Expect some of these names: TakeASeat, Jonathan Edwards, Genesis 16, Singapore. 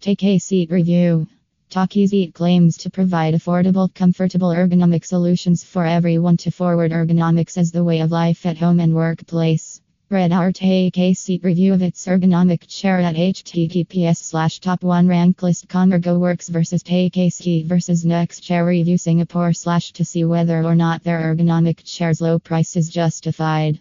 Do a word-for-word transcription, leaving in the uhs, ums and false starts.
TakeASeat review. TakeASeat claims to provide affordable, comfortable ergonomic solutions for everyone to forward ergonomics as the way of life at home and workplace. Read our TakeASeat review of its ergonomic chair at h t t p s colon slash top one ranklist dot com ErgoWorks versus TakeASeat versus Next Chair Review Singapore slash to see whether or not their ergonomic chair's low price is justified.